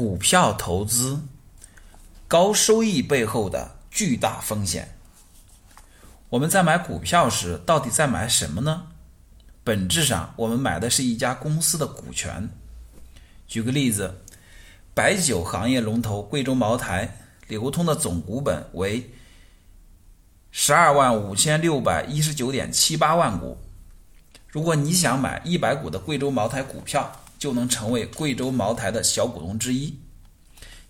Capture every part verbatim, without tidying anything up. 股票投资高收益背后的巨大风险。我们在买股票时到底在买什么呢？本质上我们买的是一家公司的股权。举个例子，白酒行业龙头贵州茅台流通的总股本为 十二万五千六百一十九点七八万股，如果你想买一百股的贵州茅台股票，就能成为贵州茅台的小股东之一，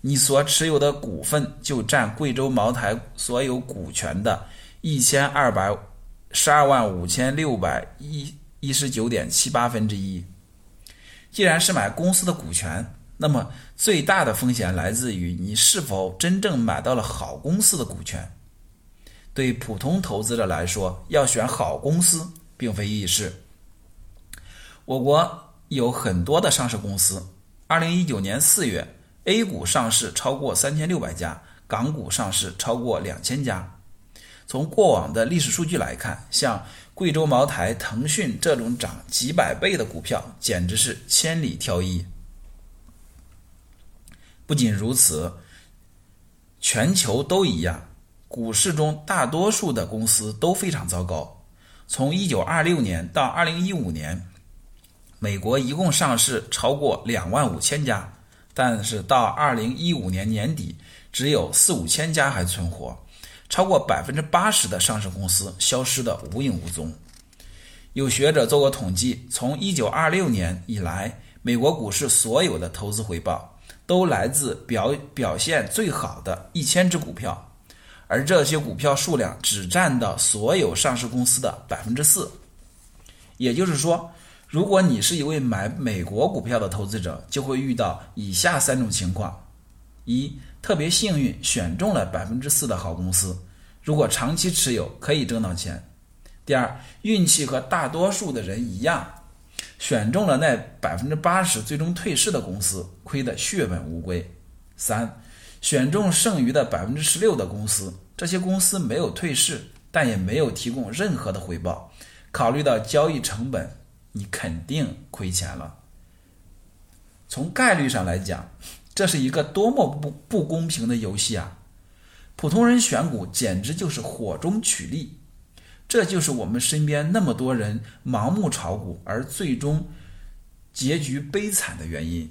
你所持有的股份就占贵州茅台所有股权的 一千二百一十二万五千六百一十九点七八 分之一。既然是买公司的股权，那么最大的风险来自于你是否真正买到了好公司的股权。对普通投资者来说，要选好公司并非易事。我国有很多的上市公司，二零一九年四月 A 股上市超过三千六百家，港股上市超过两千家。从过往的历史数据来看，像贵州茅台、腾讯这种涨几百倍的股票简直是千里挑一。不仅如此，全球都一样，股市中大多数的公司都非常糟糕。从一九二六年到二零一五年，美国一共上市超过两万五千家，但是到二零一五年年底，只有四五千家还存活，超过 百分之八十 的上市公司消失得无影无踪。有学者做过统计，从一九二六年以来，美国股市所有的投资回报都来自 表, 表现最好的一千只股票，而这些股票数量只占到所有上市公司的 百分之四。 也就是说，如果你是一位买美国股票的投资者，就会遇到以下三种情况：一、特别幸运选中了 百分之四 的好公司，如果长期持有可以挣到钱；第二，运气和大多数的人一样，选中了那 百分之八十 最终退市的公司，亏得血本无归；三、选中剩余的 百分之十六 的公司，这些公司没有退市，但也没有提供任何的回报，考虑到交易成本，你肯定亏钱了。从概率上来讲，这是一个多么 不, 不公平的游戏啊！普通人选股简直就是火中取栗，这就是我们身边那么多人盲目炒股而最终结局悲惨的原因。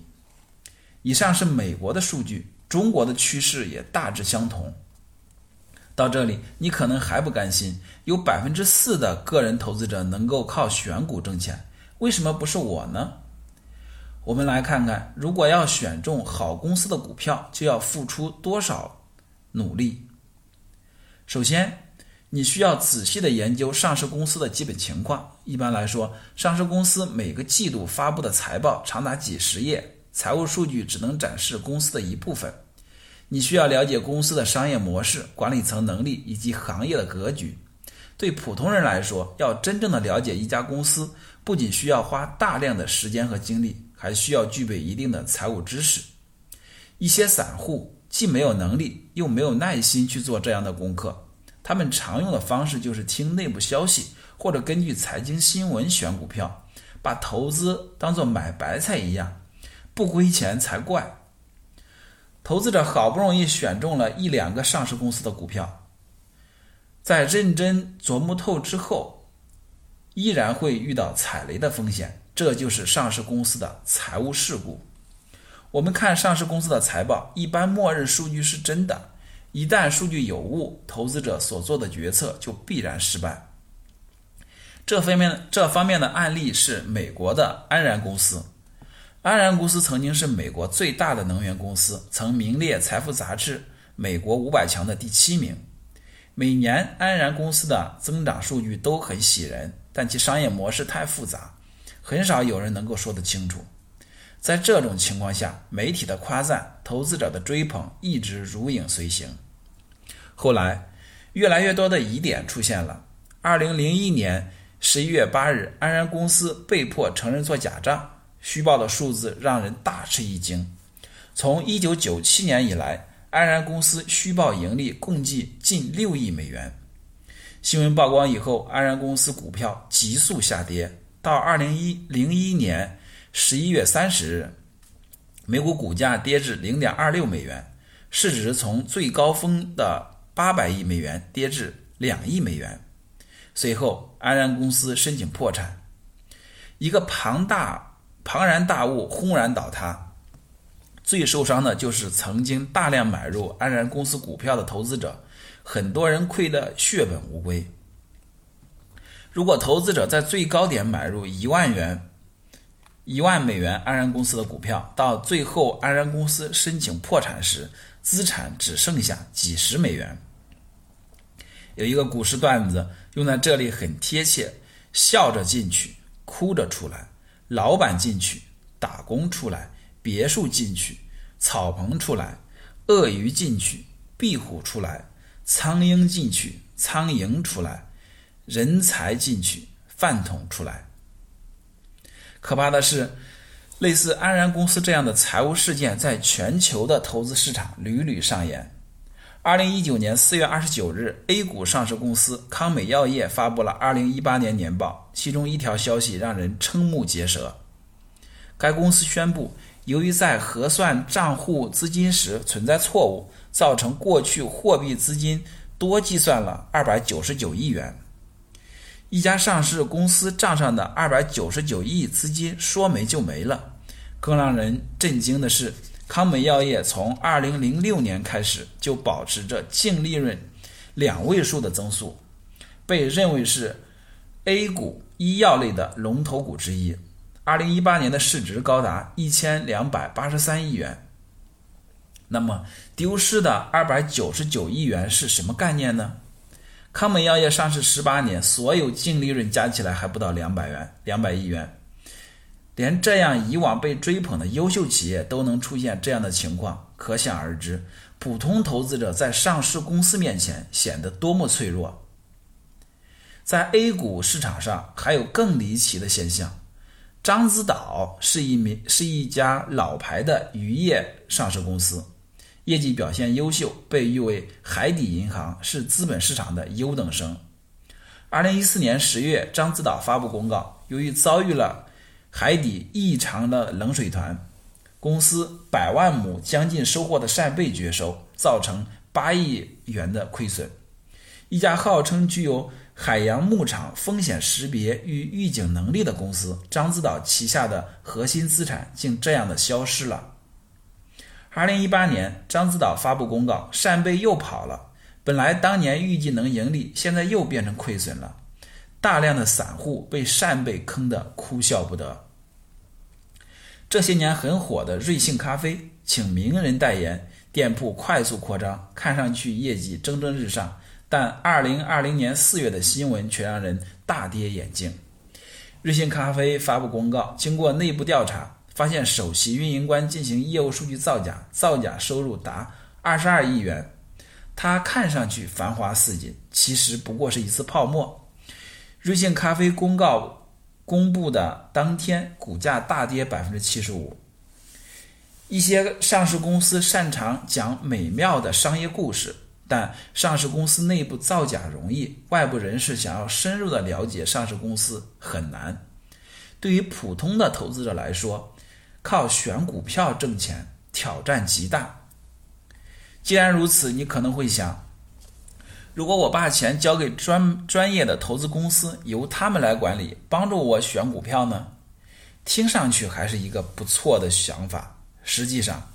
以上是美国的数据，中国的趋势也大致相同。到这里，你可能还不甘心，有 百分之四 的个人投资者能够靠选股挣钱，为什么不是我呢？我们来看看，如果要选中好公司的股票，就要付出多少努力。首先，你需要仔细的研究上市公司的基本情况。一般来说，上市公司每个季度发布的财报长达几十页，财务数据只能展示公司的一部分。你需要了解公司的商业模式、管理层能力以及行业的格局。对普通人来说，要真正的了解一家公司，不仅需要花大量的时间和精力，还需要具备一定的财务知识。一些散户既没有能力又没有耐心去做这样的功课，他们常用的方式就是听内部消息，或者根据财经新闻选股票，把投资当作买白菜一样，不亏钱才怪。投资者好不容易选中了一两个上市公司的股票，在认真琢磨透之后，依然会遇到踩雷的风险，这就是上市公司的财务事故。我们看上市公司的财报，一般默认数据是真的，一旦数据有误，投资者所做的决策就必然失败。这方面这方面的案例是美国的安然公司。安然公司曾经是美国最大的能源公司，曾名列财富杂志美国五百强的第七名。每年安然公司的增长数据都很喜人，但其商业模式太复杂，很少有人能够说得清楚。在这种情况下，媒体的夸赞、投资者的追捧一直如影随形。后来，越来越多的疑点出现了。二零零一年十一月八日，安然公司被迫承认做假账，虚报的数字让人大吃一惊。从一九九七年以来，安然公司虚报盈利共计近六亿美元。新闻曝光以后，安然公司股票急速下跌，到二零零一年十一月三十日，美股股价跌至 零点二六美元，市值从最高峰的八百亿美元跌至两亿美元。随后安然公司申请破产，一个庞大庞然大物轰然倒塌，最受伤的就是曾经大量买入安然公司股票的投资者，很多人亏得血本无归。如果投资者在最高点买入一万元一万美元安然公司的股票，到最后安然公司申请破产时，资产只剩下几十美元。有一个股市段子用在这里很贴切：笑着进去，哭着出来；老板进去，打工出来；别墅进去，草棚出来；鳄鱼进去，壁虎出来；苍鹰进去，苍蝇出来；人才进去，饭桶出来。可怕的是，类似安然公司这样的财务事件在全球的投资市场屡屡上演。二零一九年四月二十九日 A 股上市公司康美药业发布了二零一八年年报，其中一条消息让人瞠目结舌。该公司宣布，由于在核算账户资金时存在错误，造成过去货币资金多计算了二百九十九亿元。一家上市公司账上的二百九十九亿资金说没就没了。更让人震惊的是，康美药业从二零零六年开始就保持着净利润两位数的增速，被认为是 A 股医药类的龙头股之一。二零一八年的市值高达一千两百八十三亿元。那么丢失的二百九十九亿元是什么概念呢？康美药业上市十八年，所有净利润加起来还不到两百元，两百亿元。连这样以往被追捧的优秀企业都能出现这样的情况，可想而知，普通投资者在上市公司面前显得多么脆弱。在 A 股市场上还有更离奇的现象。獐子岛是一名是一家老牌的渔业上市公司，业绩表现优秀，被誉为海底银行，是资本市场的优等生。二零一四年十月，獐子岛发布公告，由于遭遇了海底异常的冷水团，公司百万亩将近收获的扇贝绝收，造成八亿元的亏损。一家号称具有海洋牧场风险识别与预警能力的公司，獐子岛旗下的核心资产竟这样的消失了。二零一八年，獐子岛发布公告，扇贝又跑了，本来当年预计能盈利，现在又变成亏损了。大量的散户被扇贝坑得哭笑不得。这些年很火的瑞幸咖啡，请名人代言，店铺快速扩张，看上去业绩蒸蒸日上，但二零二零年四月的新闻却让人大跌眼镜。瑞幸咖啡发布公告，经过内部调查，发现首席运营官进行业务数据造假，造假收入达二十二亿元。它看上去繁华似锦，其实不过是一次泡沫。瑞幸咖啡公告公布的当天，股价大跌 百分之七十五。一些上市公司擅长讲美妙的商业故事，但上市公司内部造假容易，外部人士想要深入的了解上市公司很难。对于普通的投资者来说，靠选股票挣钱挑战极大。既然如此，你可能会想，如果我把钱交给专专业的投资公司，由他们来管理，帮助我选股票呢？听上去还是一个不错的想法。实际上，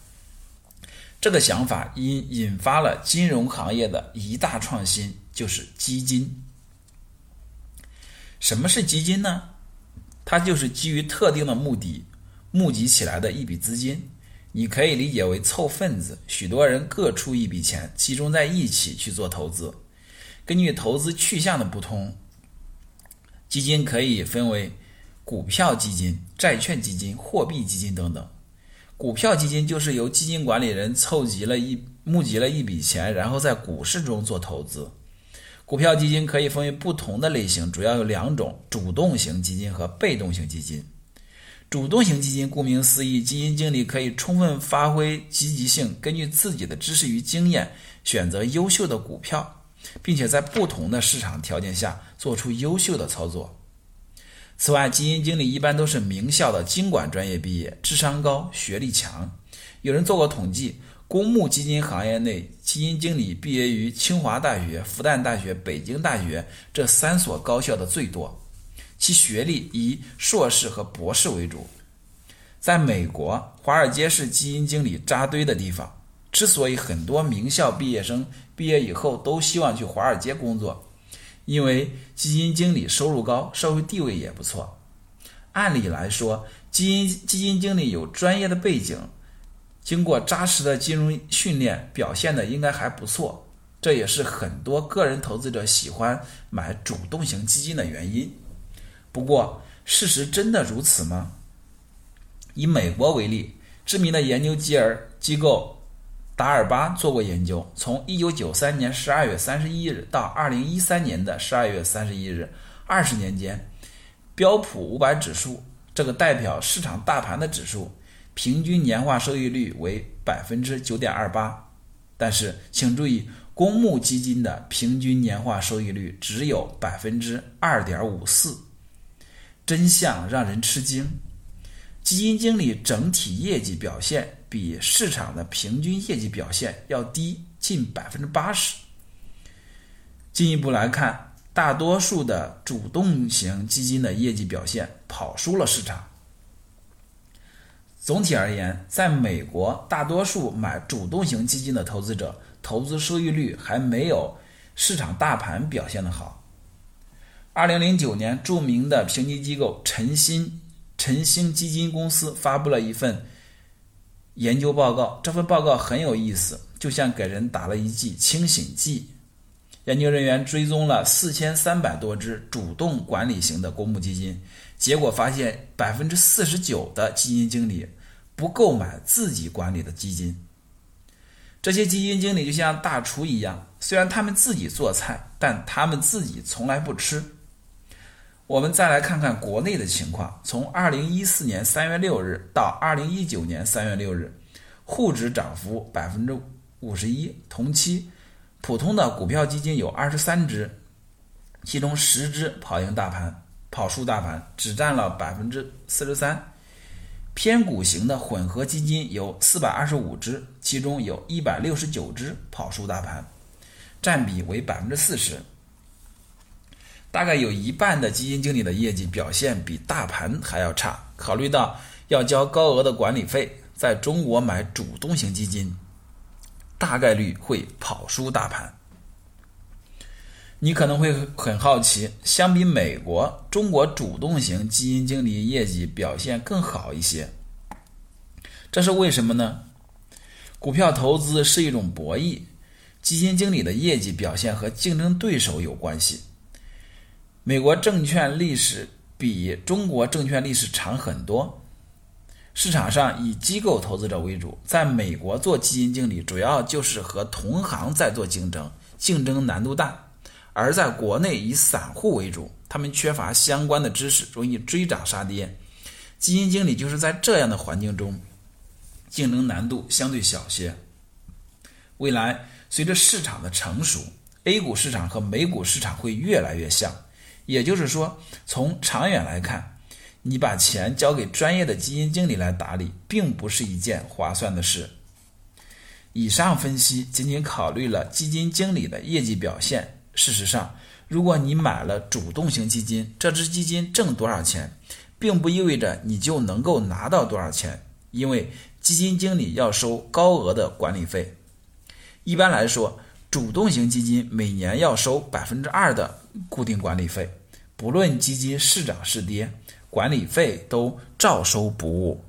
这个想法因引发了金融行业的一大创新，就是基金。什么是基金呢？它就是基于特定的目的募集起来的一笔资金，你可以理解为凑份子，许多人各出一笔钱，集中在一起去做投资。根据投资去向的不同，基金可以分为股票基金、债券基金、货币基金等等。股票基金就是由基金管理人凑集了一募集了一笔钱，然后在股市中做投资。股票基金可以分为不同的类型，主要有两种：主动型基金和被动型基金。主动型基金顾名思义，基金经理可以充分发挥积极性，根据自己的知识与经验选择优秀的股票，并且在不同的市场条件下做出优秀的操作。此外，基金经理一般都是名校的经管专业毕业，智商高，学历强，有人做过统计，公募基金行业内基金经理毕业于清华大学、复旦大学、北京大学这三所高校的最多，其学历以硕士和博士为主。在美国，华尔街是基金经理扎堆的地方，之所以很多名校毕业生毕业以后都希望去华尔街工作，因为基金经理收入高，社会地位也不错。按理来说，基金基金经理有专业的背景，经过扎实的金融训练，表现的应该还不错，这也是很多个人投资者喜欢买主动型基金的原因。不过，事实真的如此吗？以美国为例，知名的研究机构达尔巴做过研究，从一九九三年十二月三十一日到二零一三年的十二月三十一日，二十年间，标普五百指数，这个代表市场大盘的指数，平均年化收益率为 百分之九点二八。 但是请注意，公募基金的平均年化收益率只有 百分之二点五四。 真相让人吃惊，基金经理整体业绩表现比市场的平均业绩表现要低近 百分之八十。 进一步来看，大多数的主动型基金的业绩表现跑输了市场。总体而言，在美国，大多数买主动型基金的投资者投资收益率还没有市场大盘表现的好。二零零九年，著名的评级机构晨星晨星基金公司发布了一份研究报告，这份报告很有意思，就像给人打了一剂清醒剂。研究人员追踪了四千三百多只主动管理型的公募基金，结果发现 百分之四十九 的基金经理不购买自己管理的基金。这些基金经理就像大厨一样，虽然他们自己做菜，但他们自己从来不吃。我们再来看看国内的情况，从二零一四年三月六日到二零一九年三月六日，沪指涨幅 百分之五十一， 同期普通的股票基金有二十三只，其中十只跑赢大盘，跑输大盘，只占了 百分之四十三。 偏股型的混合基金有四百二十五只，其中有一百六十九只跑输大盘，占比为 百分之四十。大概有一半的基金经理的业绩表现比大盘还要差。考虑到要交高额的管理费，在中国买主动型基金大概率会跑输大盘。你可能会很好奇，相比美国，中国主动型基金经理业绩表现更好一些，这是为什么呢？股票投资是一种博弈，基金经理的业绩表现和竞争对手有关系。美国证券历史比中国证券历史长很多，市场上以机构投资者为主，在美国做基金经理主要就是和同行在做竞争，竞争难度大，而在国内以散户为主，他们缺乏相关的知识，容易追涨杀跌。基金经理就是在这样的环境中，竞争难度相对小些。未来随着市场的成熟， A 股市场和美股市场会越来越像，也就是说，从长远来看，你把钱交给专业的基金经理来打理，并不是一件划算的事。以上分析仅仅考虑了基金经理的业绩表现。事实上，如果你买了主动型基金，这只基金挣多少钱，并不意味着你就能够拿到多少钱，因为基金经理要收高额的管理费。一般来说，主动型基金每年要收 百分之二 的固定管理费，不论基金是涨是跌，管理费都照收不误。